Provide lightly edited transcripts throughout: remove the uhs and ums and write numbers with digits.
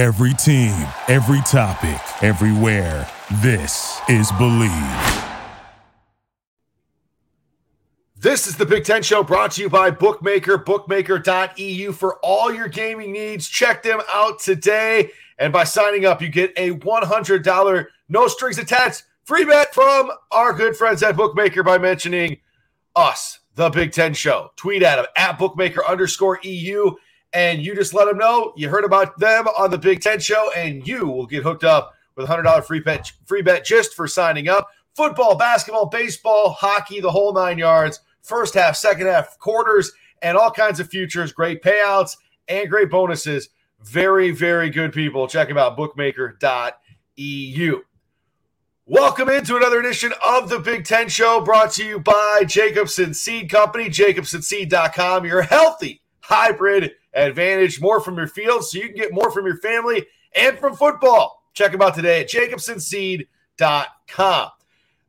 Every team, every topic, everywhere. This is Believe. This is the Big 10 Show brought to you by Bookmaker, bookmaker.eu for all your gaming needs. Check them out today. And by signing up, you get a $100 no strings attached free bet from our good friends at Bookmaker by mentioning us, the Big 10 Show. Tweet at them at @bookmaker_EU and you just let them know you heard about them on the Big 10 Show and you will get hooked up with a $100 free bet just for signing up. Football, basketball, baseball, hockey, the whole nine yards. First half, second half, quarters, and all kinds of futures, great payouts, and great bonuses. Very, very good people. Check them out, bookmaker.eu. Welcome into another edition of the Big Ten Show, brought to you by Jacobsen Seed Company, jacobsenseed.com, your healthy hybrid advantage. More from your field so you can get more from your family and from football. Check them out today at jacobsenseed.com.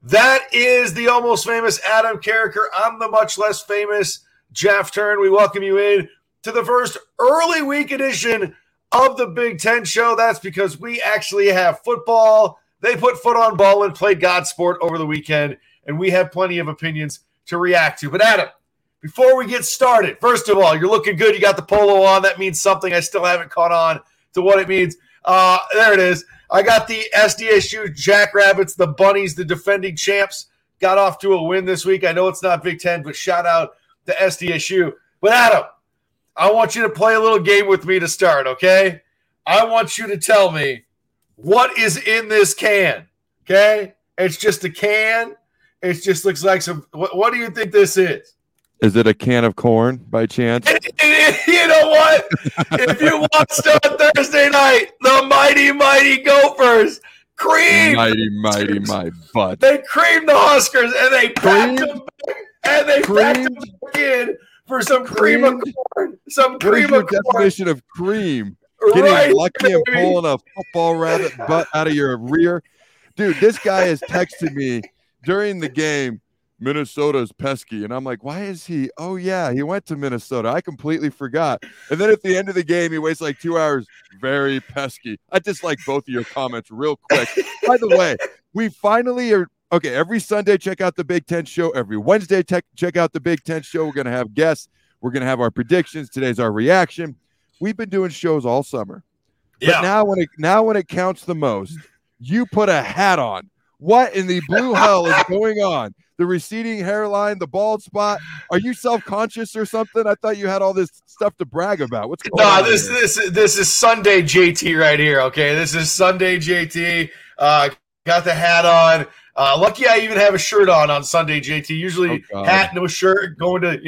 That is the almost famous Adam Carriker. I'm the much less famous Jeff Turn. We welcome you in to the first early week edition of the Big Ten Show. That's because we actually have football. They put foot on ball and played God sport over the weekend, and we have plenty of opinions to react to. But Adam, before we get started, first of all, you're looking good. You got the polo on. That means something. I still haven't caught on to what it means. There it is. I got the SDSU Jackrabbits, the Bunnies, the defending champs, got off to a win this week. I know it's not Big Ten, but shout out to SDSU. But Adam, I want you to play a little game with me to start, okay? I want you to tell me what is in this can, okay? It's just a can. It just looks like some – what do you think this is? Is it a can of corn by chance? You know what? If you watched on Thursday night, the mighty, mighty Gophers creamed. Mighty, my butt. They creamed the Huskers, and they packed them back, and they packed them back in for some cream of corn. Some cream of corn. Definition of cream. Getting right, lucky baby. And pulling a football rabbit butt out of your rear. Dude, this guy has texted me during the game. Minnesota's pesky. And I'm like, why is he? Oh, yeah, he went to Minnesota. I completely forgot. And then at the end of the game, he waits like 2 hours. Very pesky. I dislike both of your comments real quick. By the way, we finally are. Okay, every Sunday, check out the Big Ten Show. Every Wednesday, check out the Big Ten Show. We're going to have guests. We're going to have our predictions. Today's our reaction. We've been doing shows all summer. Yeah. But now when it counts the most, you put a hat on. What in the blue hell is going on? The receding hairline, the bald spot. Are you self-conscious or something? I thought you had all this stuff to brag about. What's going on? This is Sunday JT right here, okay? This is Sunday JT. Got the hat on. Lucky I even have a shirt on Sunday JT. Usually hat, no shirt, going to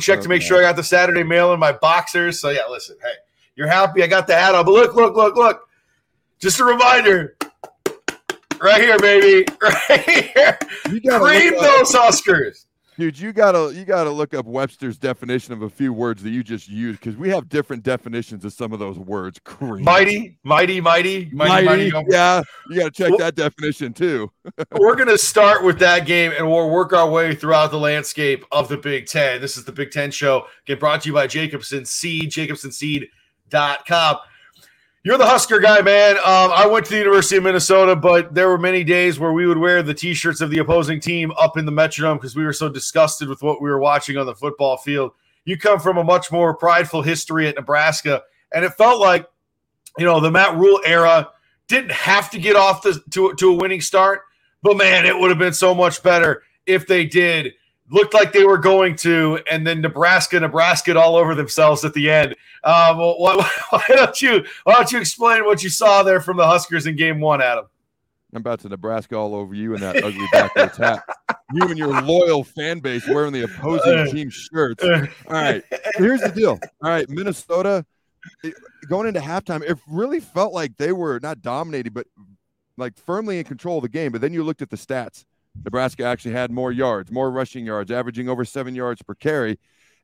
check to make sure I got the Saturday mail in my boxers. So, yeah, listen, hey, you're happy I got the hat on. But look. Just a reminder. Right here, baby. Right here. Cream those Huskers. Dude, you gotta look up Webster's definition of a few words that you just used because we have different definitions of some of those words. Cream. Mighty. Yeah, you gotta check that definition too. We're gonna start with that game and we'll work our way throughout the landscape of the Big Ten. This is the Big Ten Show. Get brought to you by Jacobsen Seed, jacobsenseed.com. You're the Husker guy, man. I went to the University of Minnesota, but there were many days where we would wear the T-shirts of the opposing team up in the Metrodome because we were so disgusted with what we were watching on the football field. You come from a much more prideful history at Nebraska, and it felt like, the Matt Rule era didn't have to get off to a winning start, but, man, it would have been so much better if they did. Looked like they were going to, and then Nebraska all over themselves at the end. Why don't you explain what you saw there from the Huskers in Game 1, Adam? I'm about to Nebraska all over you in that ugly backwards hat. You and your loyal fan base wearing the opposing team shirts. All right, here's the deal. All right, Minnesota, going into halftime, it really felt like they were not dominated, but like firmly in control of the game. But then you looked at the stats. Nebraska actually had more yards, more rushing yards, averaging over 7 yards per carry.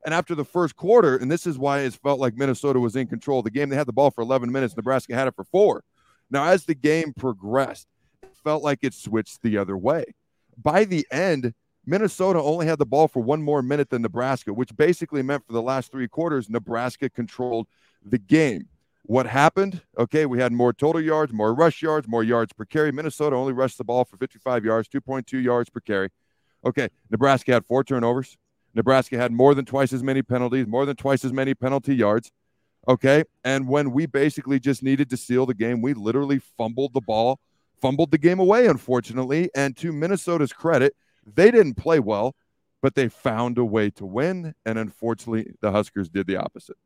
And after the first quarter, and this is why it felt like Minnesota was in control of the game, they had the ball for 11 minutes. Nebraska had it for 4. Now, as the game progressed, it felt like it switched the other way. By the end, Minnesota only had the ball for 1 more minute than Nebraska, which basically meant for the last 3 quarters, Nebraska controlled the game. what happened. Okay, we had more total yards, more rush yards, more yards per carry. Minnesota only rushed the ball for 55 yards, 2.2 yards per carry. Okay, Nebraska had 4 turnovers. Nebraska had more than twice as many penalties, more than twice as many penalty yards. Okay, and when we basically just needed to seal the game, we literally fumbled the ball, fumbled the game away, unfortunately. And to Minnesota's credit, they didn't play well, but they found a way to win. And unfortunately, the Huskers did the opposite.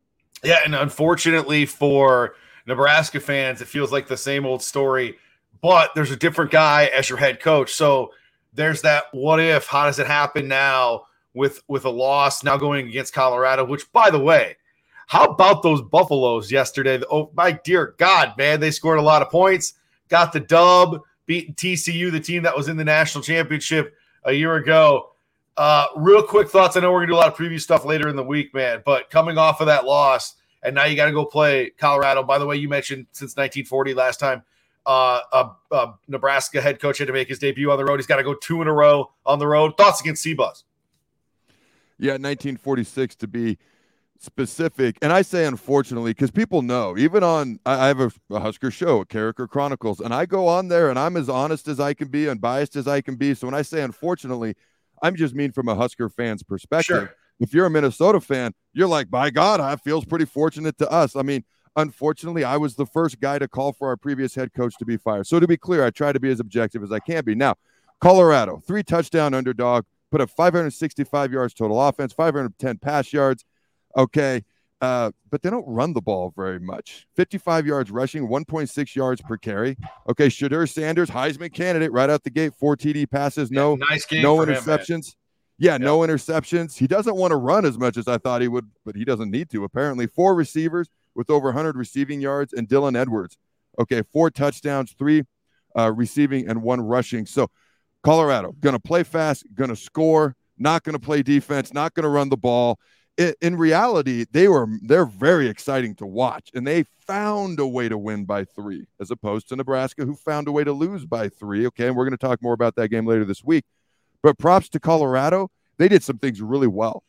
Yeah, and unfortunately for Nebraska fans, it feels like the same old story, but there's a different guy as your head coach. So there's that what if, how does it happen now with a loss, now going against Colorado, which, by the way, how about those Buffaloes yesterday? Oh, my dear God, man, they scored a lot of points, got the dub, beating TCU, the team that was in the national championship a year ago. Real quick thoughts. I know we're going to do a lot of preview stuff later in the week, man, but coming off of that loss, and now you got to go play Colorado. By the way, you mentioned since 1940 last time, Nebraska head coach had to make his debut on the road. He's got to go 2 in a row on the road. Thoughts against Seabus? Yeah, 1946 to be specific. And I say unfortunately because people know, even on, I have a Husker show, Carriker Chronicles, and I go on there and I'm as honest as I can be, unbiased as I can be. So when I say unfortunately, I'm just mean from a Husker fan's perspective. Sure. If you're a Minnesota fan, you're like, by God, I feels pretty fortunate to us. I mean, unfortunately, I was the first guy to call for our previous head coach to be fired. So to be clear, I try to be as objective as I can be. Now, Colorado, 3 touchdown underdog, put up 565 yards total offense, 510 pass yards. Okay, but they don't run the ball very much. 55 yards rushing, 1.6 yards per carry. Okay, Shadur Sanders, Heisman candidate right out the gate, 4 TD passes, no, yeah, nice game, no interceptions. Him, yeah, no interceptions. He doesn't want to run as much as I thought he would, but he doesn't need to, apparently. 4 receivers with over 100 receiving yards, and Dylan Edwards. Okay, 4 touchdowns, 3 receiving and 1 rushing. So Colorado, going to play fast, going to score, not going to play defense, not going to run the ball. In reality, they're very exciting to watch, and they found a way to win by 3, as opposed to Nebraska, who found a way to lose by 3. Okay, and we're going to talk more about that game later this week. But props to Colorado. They did some things really well.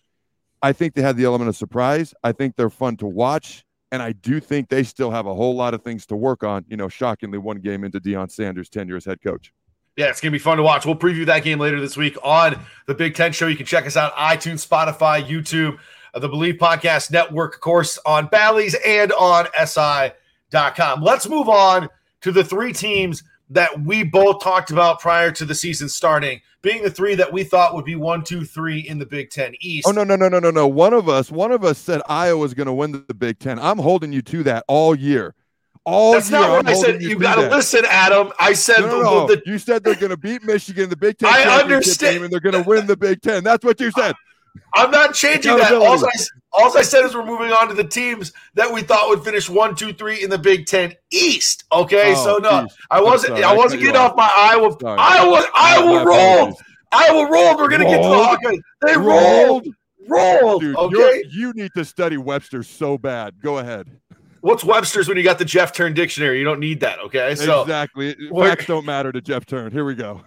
I think they had the element of surprise. I think they're fun to watch, and I do think they still have a whole lot of things to work on, you know, shockingly 1 game into Deion Sanders' tenure as head coach. Yeah, it's going to be fun to watch. We'll preview that game later this week on the Big Ten Show. You can check us out on iTunes, Spotify, YouTube, the Believe Podcast Network, of course, on Bally's and on SI.com. Let's move on to the 3 teams that we both talked about prior to the season starting, being the 3 that we thought would be 1, 2, 3 in the Big Ten East. Oh, no. One of us said Iowa's going to win the Big Ten. I'm holding you to that all year. That's not what I said. You got to listen, Adam. I said no. You said they're going to beat Michigan in the Big Ten championship game, and they're going to win the Big Ten. That's what you said. I'm not changing that. All I said is we're moving on to the teams that we thought would finish 1, 2, 3 in the Big Ten East. Okay, I wasn't getting off my Iowa. Iowa rolled. Iowa rolled. We're going to get to the Hawkeyes. They rolled. Dude, okay, you need to study Webster so bad. Go ahead. What's Webster's when you got the Jeff Turn dictionary? You don't need that, okay? So exactly. Facts don't matter to Jeff Turn. Here we go.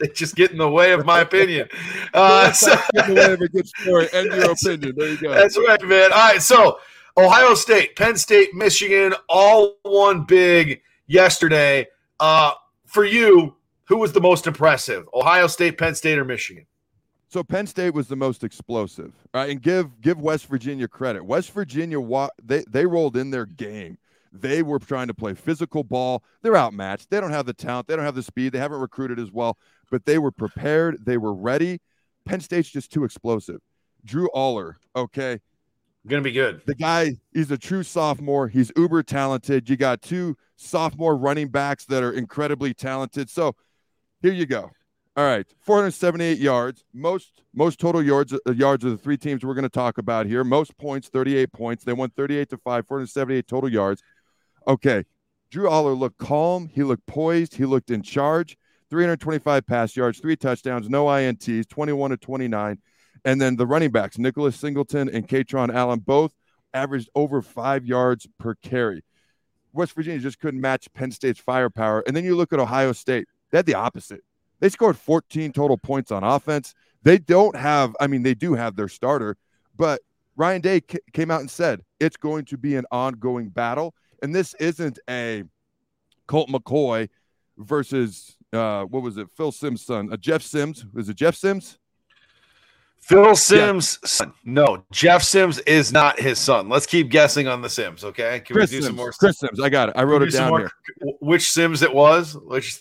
They just get in the way of my opinion. Get in the way of a good story and your opinion. There you go. That's right, man. All right, so Ohio State, Penn State, Michigan, all won big yesterday. For you, who was the most impressive? Ohio State, Penn State, or Michigan? So Penn State was the most explosive, right? And give West Virginia credit. West Virginia, they rolled in their game. They were trying to play physical ball. They're outmatched. They don't have the talent. They don't have the speed. They haven't recruited as well, but they were prepared. They were ready. Penn State's just too explosive. Drew Allar, okay, going to be good. The guy, he's a true sophomore. He's uber talented. You got 2 sophomore running backs that are incredibly talented. So here you go. All right, 478 yards, most total yards of the 3 teams we're going to talk about here. Most points, 38 points. They won 38-5, 478 total yards. Okay, Drew Allar looked calm. He looked poised. He looked in charge. 325 pass yards, 3 touchdowns, no INTs, 21-29. And then the running backs, Nicholas Singleton and Kaytron Allen, both averaged over 5 yards per carry. West Virginia just couldn't match Penn State's firepower. And then you look at Ohio State. They had the opposite. They scored 14 total points on offense. They do have their starter, but Ryan Day came out and said, it's going to be an ongoing battle. And this isn't a Colt McCoy versus, what was it, Phil Sims' son? Jeff Sims. Is it Jeff Sims? Phil Sims' son. No, Jeff Sims is not his son. Let's keep guessing on the Sims, okay? Can Chris we do Sims. Some more? Chris Sims. I got it. I wrote it down here. Which Sims it was?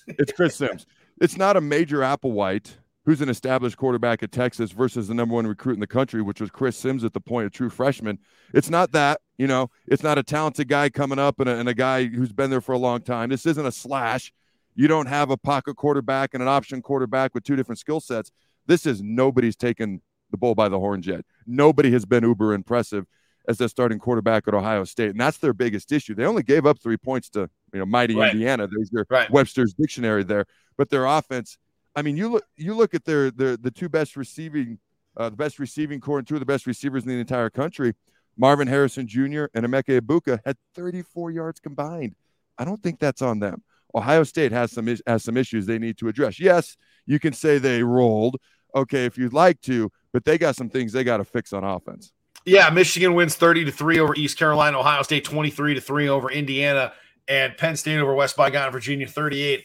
It's Chris Sims. It's not a Major Applewhite, who's an established quarterback at Texas, versus the number one recruit in the country, which was Chris Sims at the point, a true freshman. It's not that, you know, it's not a talented guy coming up and a guy who's been there for a long time. This isn't a slash. You don't have a pocket quarterback and an option quarterback with two different skill sets. This is nobody's taken the bull by the horns yet. Nobody has been uber impressive as the starting quarterback at Ohio State, and that's their biggest issue. They only gave up 3 points to, you know, mighty Indiana. There's your Webster's Dictionary there. But their offense, I mean, you look at the two best receiving, the best receiving core and two of the best receivers in the entire country, Marvin Harrison Jr. and Emeka Ibuka, had 34 yards combined. I don't think that's on them. Ohio State has some issues they need to address. Yes, you can say they rolled, okay, if you'd like to, but they got some things they got to fix on offense. Yeah, Michigan wins 30-3 over East Carolina, Ohio State 23-3 over Indiana, and Penn State over West Bogotá, Virginia 38-15.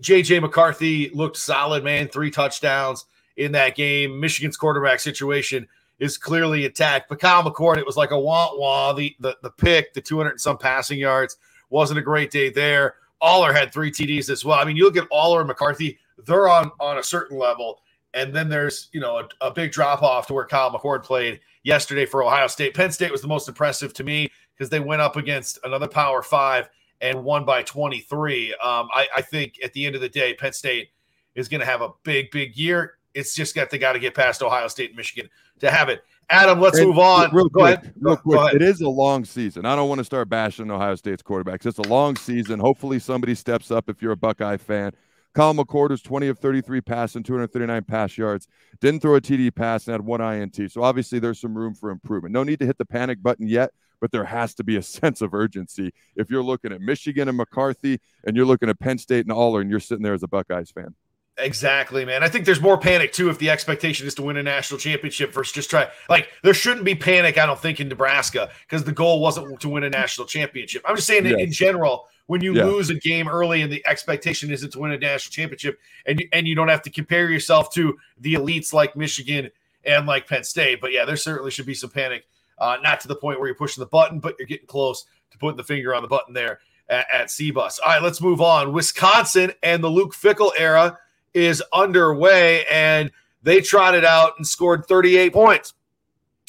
JJ McCarthy looked solid, man. 3 touchdowns in that game. Michigan's quarterback situation is clearly attacked. But Kyle McCord, it was like a wah-wah. The pick, the 200 and some passing yards, wasn't a great day there. Allar had 3 TDs as well. I mean, you look at Allar and McCarthy, they're on a certain level. And then there's, you know, a big drop-off to where Kyle McCord played yesterday for Ohio State. Penn State was the most impressive to me because they went up against another Power 5 and won by 23. I think at the end of the day, Penn State is going to have a big, big year. It's just they got to get past Ohio State and Michigan to have it. Adam, let's move on. Real quick. It is a long season. I don't want to start bashing Ohio State's quarterbacks. It's a long season. Hopefully somebody steps up if you're a Buckeye fan. Kyle McCord was 20 of 33 passing, 239 pass yards. Didn't throw a TD pass and had 1 INT. So obviously there's some room for improvement. No need to hit the panic button yet, but there has to be a sense of urgency. If you're looking at Michigan and McCarthy and you're looking at Penn State and Allar and you're sitting there as a Buckeyes fan. Exactly, man. I think there's more panic, too, if the expectation is to win a national championship versus just try. Like, there shouldn't be panic, I don't think, in Nebraska because the goal wasn't to win a national championship. I'm just saying that in general, when you lose a game early and the expectation isn't to win a national championship and you don't have to compare yourself to the elites like Michigan and like Penn State. But, yeah, there certainly should be some panic. Not to the point where you're pushing the button, but you're getting close to putting the finger on the button there at CBUS. All right, let's move on. Wisconsin and the Luke Fickell era is underway, and they trotted out and scored 38 points.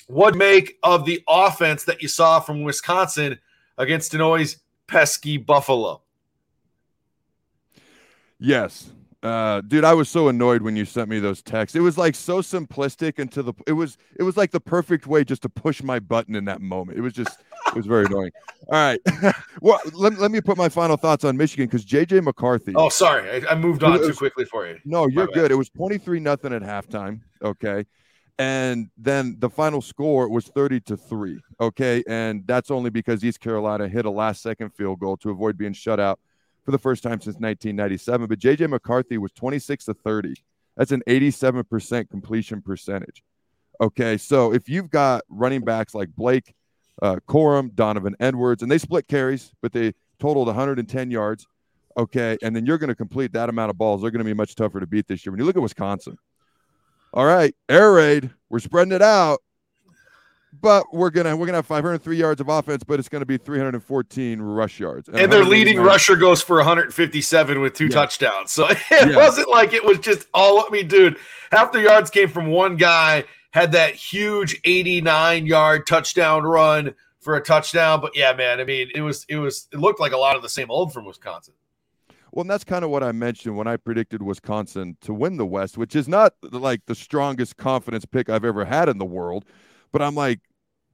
What make of the offense that you saw from Wisconsin against Denoy's pesky Buffalo? Yes. Dude, I was so annoyed when you sent me those texts. It was like so simplistic and to the it was like the perfect way just to push my button in that moment. It was very annoying. All right. Well, let me put my final thoughts on Michigan because JJ McCarthy. Oh, sorry. I moved on too quickly for you. No, you're good. It was 23-0 at halftime. Okay. And then the final score was 30-3. Okay. And that's only because East Carolina hit a last second field goal to avoid being shut out for the first time since 1997, but J.J. McCarthy was 26-30. That's an 87% completion percentage. Okay, so if you've got running backs like Blake, Corum, Donovan Edwards, and they split carries, but they totaled 110 yards, okay, and then you're going to complete that amount of balls. They're going to be much tougher to beat this year. When you look at Wisconsin, all right, air raid, we're spreading it out, but we're gonna have 503 yards of offense, but it's gonna be 314 rush yards. And their leading rusher goes for 157 with 2 touchdowns. So it wasn't like it was just all. I mean, dude, half the yards came from one guy. Had that huge 89-yard touchdown run for a touchdown. But yeah, man, I mean, it looked like a lot of the same old from Wisconsin. Well, and that's kind of what I mentioned when I predicted Wisconsin to win the West, which is not like the strongest confidence pick I've ever had in the world. But I'm like,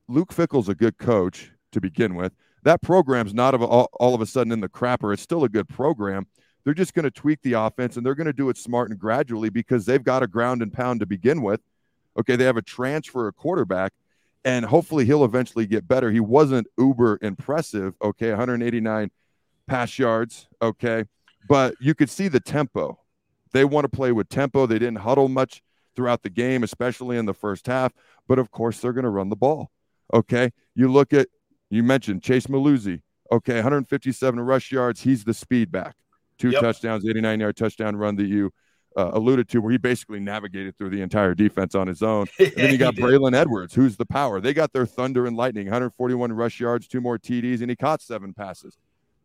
Luke Fickell's a good coach to begin with. That program's not all of a sudden in the crapper. It's still a good program. They're just going to tweak the offense, and they're going to do it smart and gradually because they've got a ground and pound to begin with. Okay, they have a transfer, a quarterback, and hopefully he'll eventually get better. He wasn't uber impressive, okay, 189 pass yards, okay. But you could see the tempo. They want to play with tempo. They didn't huddle much throughout the game, especially in the first half. But, of course, they're going to run the ball, okay? You look at You mentioned Chase Malusi. Okay, 157 rush yards. He's the speed back. Two touchdowns, 89-yard touchdown run that you alluded to, where he basically navigated through the entire defense on his own. And then you got Braylon Edwards, who's the power. They got their thunder and lightning, 141 rush yards, 2 more TDs, and he caught 7 passes.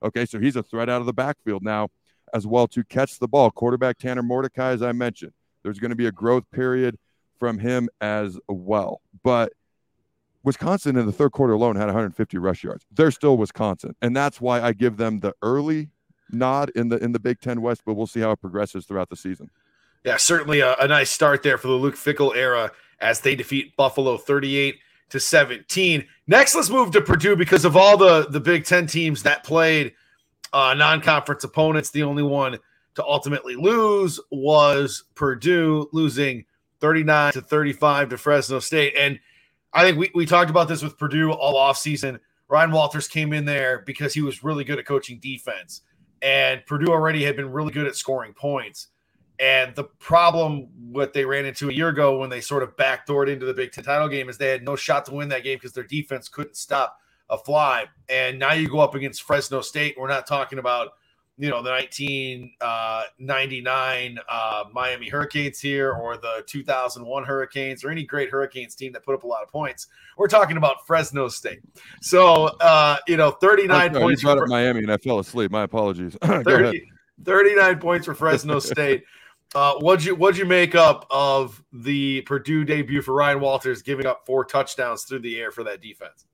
Okay, so he's a threat out of the backfield now as well to catch the ball. Quarterback Tanner Mordecai, as I mentioned, there's going to be a growth period from him as well. But Wisconsin in the third quarter alone had 150 rush yards. They're still Wisconsin, and that's why I give them the early nod in the Big Ten West, but we'll see how it progresses throughout the season. Yeah, certainly a nice start there for the Luke Fickell era as they defeat Buffalo 38-17. Next, let's move to Purdue, because of all the Big Ten teams that played non-conference opponents, the only one to ultimately lose was Purdue, losing 39-35 to Fresno State. And I think we talked about this with Purdue all offseason. Ryan Walters came in there because he was really good at coaching defense, and Purdue already had been really good at scoring points. And the problem what they ran into a year ago when they sort of backdoored into the Big Ten title game is they had no shot to win that game because their defense couldn't stop a fly. And now you go up against Fresno State. We're not talking about, you know, the 1999 Miami Hurricanes here, or the 2001 Hurricanes, or any great Hurricanes team that put up a lot of points. We're talking about Fresno State. So, 39 points. You brought up Miami and I fell asleep. My apologies. 39 points for Fresno State. What'd you make up of the Purdue debut for Ryan Walters, giving up 4 touchdowns through the air for that defense?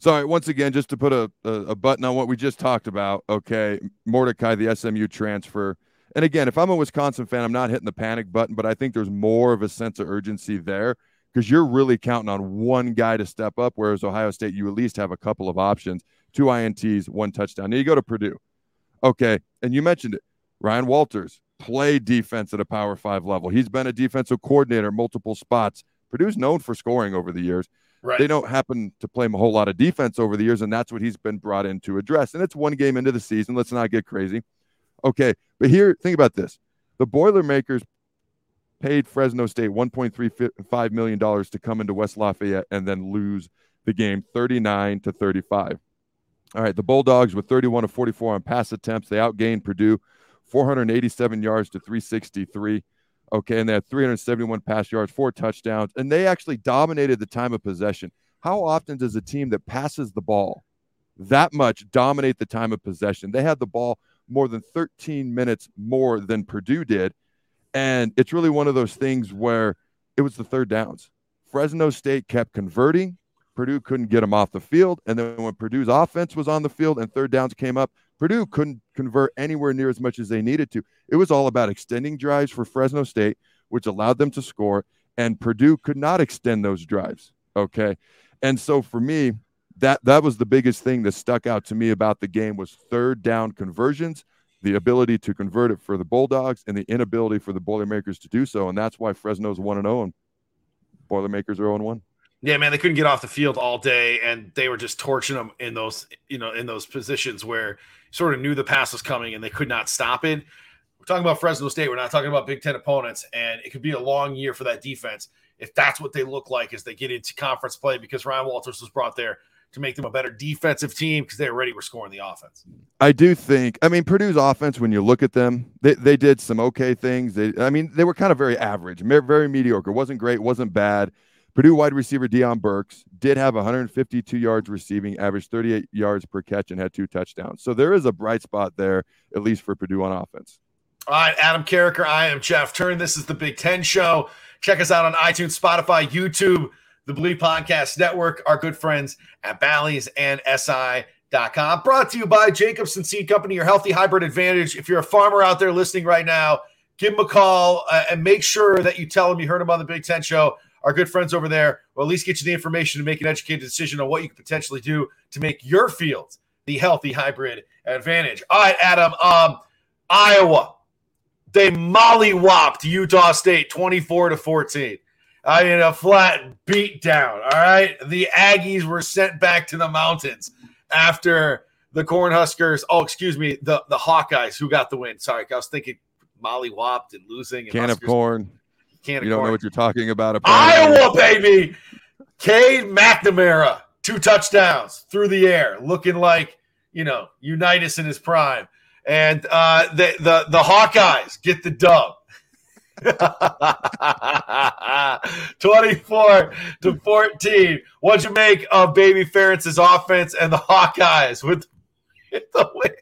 Sorry, once again, just to put a button on what we just talked about, okay, Mordecai, the SMU transfer. And again, if I'm a Wisconsin fan, I'm not hitting the panic button, but I think there's more of a sense of urgency there because you're really counting on one guy to step up, whereas Ohio State, you at least have a couple of options, 2 INTs, 1 touchdown. Now you go to Purdue. Okay, and you mentioned it, Ryan Walters played defense at a Power 5 level. He's been a defensive coordinator at multiple spots. Purdue's known for scoring over the years. Right. They don't happen to play him a whole lot of defense over the years, and that's what he's been brought in to address. And it's 1 game into the season. Let's not get crazy. Okay, but here, think about this. The Boilermakers paid Fresno State $1.35 million to come into West Lafayette and then lose the game 39-35. All right, the Bulldogs with 31 of 44 on pass attempts. They outgained Purdue 487 yards to 363. Okay, and they had 371 pass yards, 4 touchdowns, and they actually dominated the time of possession. How often does a team that passes the ball that much dominate the time of possession? They had the ball more than 13 minutes more than Purdue did, and it's really one of those things where it was the third downs. Fresno State kept converting. Purdue couldn't get them off the field, and then when Purdue's offense was on the field and third downs came up, Purdue couldn't convert anywhere near as much as they needed to. It was all about extending drives for Fresno State, which allowed them to score, and Purdue could not extend those drives, okay? And so for me, that was the biggest thing that stuck out to me about the game was third down conversions, the ability to convert it for the Bulldogs, and the inability for the Boilermakers to do so, and that's why Fresno's 1-0 and Boilermakers are 0-1. Yeah, man, they couldn't get off the field all day, and they were just torching them in those, in those positions where you sort of knew the pass was coming and they could not stop it. We're talking about Fresno State. We're not talking about Big Ten opponents, and it could be a long year for that defense if that's what they look like as they get into conference play, because Ryan Walters was brought there to make them a better defensive team because they already were scoring the offense. I do think, Purdue's offense, when you look at them, they did some okay things. They were kind of very average, very mediocre. Wasn't great, wasn't bad. Purdue wide receiver Deion Burks did have 152 yards receiving, averaged 38 yards per catch, and had 2 touchdowns. So there is a bright spot there, at least for Purdue on offense. All right, Adam Carriker, I am Jeff Turn. This is the Big Ten Show. Check us out on iTunes, Spotify, YouTube, the Believe Podcast Network, our good friends at Bally's and SI.com. Brought to you by Jacobsen Seed Company, your healthy hybrid advantage. If you're a farmer out there listening right now, give him a call and make sure that you tell him you heard him on the Big Ten Show. Our good friends over there will at least get you the information to make an educated decision on what you could potentially do to make your fields the healthy hybrid advantage. All right, Adam, Iowa, they mollywopped Utah State 24-14. I mean, a flat beat down, all right? The Aggies were sent back to the mountains after the Cornhuskers, the Hawkeyes, who got the win. Sorry, I was thinking mollywopped and losing. And can Huskers. Of corn. You don't know what you're talking about. Apparently. Iowa, baby! Cade McNamara, Two touchdowns through the air, looking like, you know, Unitas in his prime. And the Hawkeyes get the dub. 24-14. What'd you make of Baby Ferentz's offense and the Hawkeyes with the win?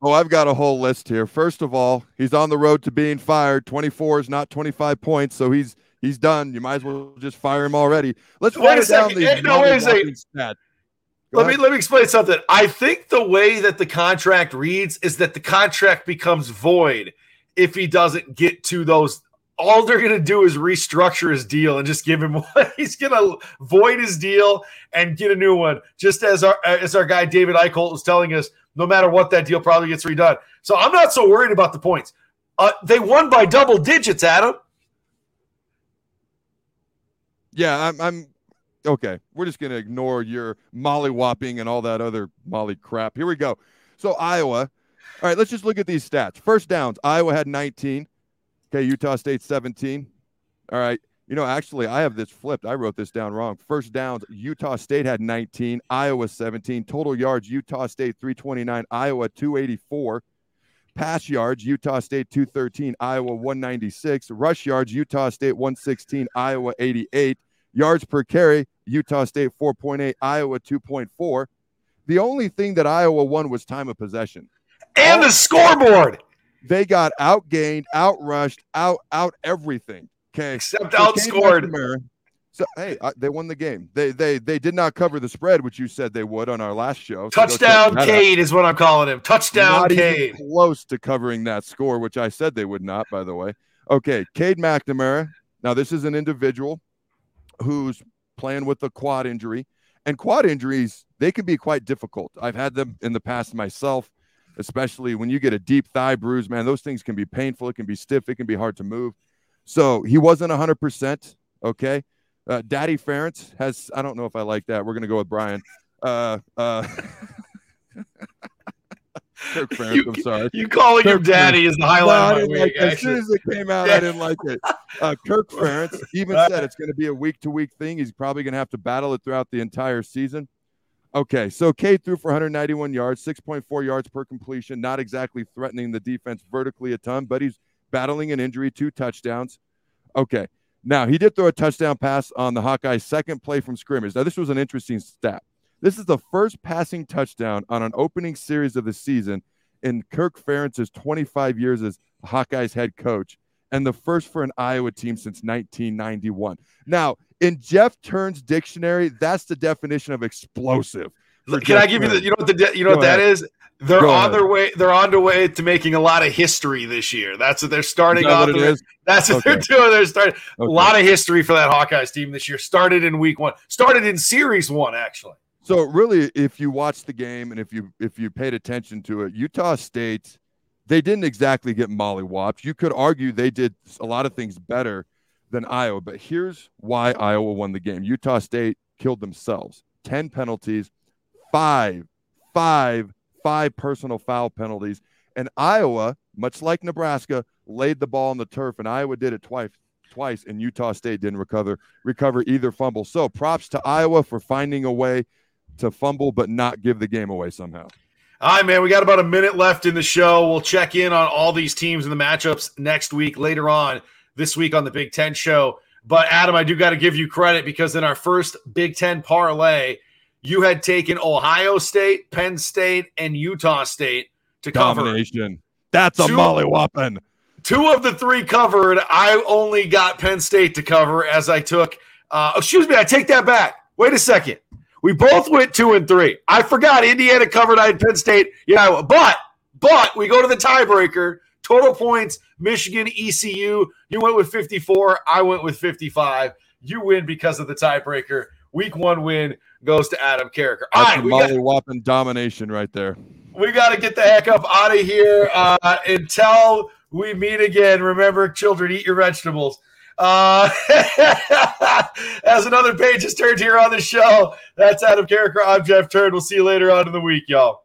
Oh, I've got a whole list here. First of all, he's on the road to being fired. 24 is not 25 points, so he's done. You might as well just fire him already. Let's write down these. No, wait a second. Let me explain something. I think the way that the contract reads is that the contract becomes void if he doesn't get to those. All they're going to do is restructure his deal and just give him – he's going to void his deal and get a new one, just as our guy David Eicholt was telling us, no matter what, that deal probably gets redone. So I'm not so worried about the points. They won by double digits, Adam. Yeah, I'm – okay. We're just going to ignore your mollywhopping and all that other molly crap. Here we go. So Iowa – all right, let's just look at these stats. First downs, Iowa had 19. Okay, Utah State 17. All right. You know, actually, I have this flipped. I wrote this down wrong. First downs, Utah State had 19, Iowa 17. Total yards, Utah State 329, Iowa 284. Pass yards, Utah State 213, Iowa 196. Rush yards, Utah State 116, Iowa 88. Yards per carry, Utah State 4.8, Iowa 2.4. The only thing that Iowa won was time of possession. And the scoreboard. They got outgained, outrushed, out everything. Okay, except outscored. So hey, they won the game. They did not cover the spread, which you said they would on our last show. So touchdown Cade is what I'm calling him. Touchdown Cade. Not even close to covering that score, which I said they would not. By the way, okay, Cade McNamara. Now this is an individual who's playing with a quad injury, and quad injuries, they can be quite difficult. I've had them in the past myself. Especially when you get a deep thigh bruise, man, those things can be painful. It can be stiff. It can be hard to move. So he wasn't 100%, okay? Daddy Ferentz has – I don't know if I like that. We're going to go with Brian. Kirk Ferentz, I'm sorry. You calling Kirk him daddy Ferentz is the highlight of my week, actually. As soon as it came out, I didn't like it. Kirk Ferentz even said it's going to be a week-to-week thing. He's probably going to have to battle it throughout the entire season. Okay, so Cade threw for 191 yards, 6.4 yards per completion, not exactly threatening the defense vertically a ton, but he's battling an injury, 2 touchdowns. Okay, now he did throw a touchdown pass on the Hawkeyes' second play from scrimmage. Now, this was an interesting stat. This is the first passing touchdown on an opening series of the season in Kirk Ferentz's 25 years as Hawkeyes' head coach, and the first for an Iowa team since 1991. Now, in Jeff Turn's dictionary, that's the definition of explosive. Can Jeff I give Turn. You the, you know what the, you know Go what that ahead. Is? They're Go on ahead. Their way. They're on their way to making a lot of history this year. That's what they're starting off. That's what they're doing. They're starting a lot of history for that Hawkeyes team this year. Started in week one. Started in series one, actually. So really, if you watch the game and if you paid attention to it, Utah State, they didn't exactly get mollywopped. You could argue they did a lot of things better than Iowa, but here's why Iowa won the game. Utah State killed themselves. 10 penalties, five personal foul penalties, and Iowa, much like Nebraska, laid the ball on the turf, and Iowa did it twice, and Utah State didn't recover either fumble. So props to Iowa for finding a way to fumble but not give the game away somehow. All right, man, we got about a minute left in the show. We'll check in on all these teams and the matchups next week, later on this week on the Big Ten show. But, Adam, I do got to give you credit because in our first Big Ten parlay, you had taken Ohio State, Penn State, and Utah State to cover. Domination. That's a mollywhopping. 2 of the 3 covered. I only got Penn State to cover as I took excuse me, I take that back. Wait a second. We both went 2 and 3. I forgot Indiana covered. I had Penn State. Yeah, but we go to the tiebreaker. Total points, Michigan, ECU. You went with 54. I went with 55. You win because of the tiebreaker. Week 1 win goes to Adam Carriker. All right, mollywhopping domination right there. We got to get the heck up out of here until we meet again. Remember, children, eat your vegetables. As another page is turned here on the show, that's Adam Carriker. I'm Jeff Turn. We'll see you later on in the week, y'all.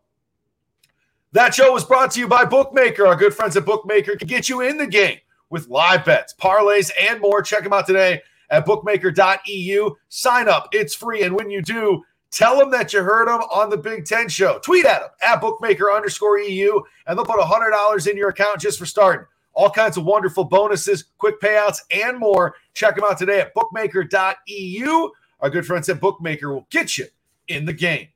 That show was brought to you by Bookmaker. Our good friends at Bookmaker can get you in the game with live bets, parlays, and more. Check them out today at bookmaker.eu. Sign up. It's free. And when you do, Tell them that you heard them on the Big Ten show. Tweet at them at Bookmaker_EU, and they'll put $100 in your account just for starting. All kinds of wonderful bonuses, quick payouts, and more. Check them out today at Bookmaker.eu. Our good friends at Bookmaker will get you in the game.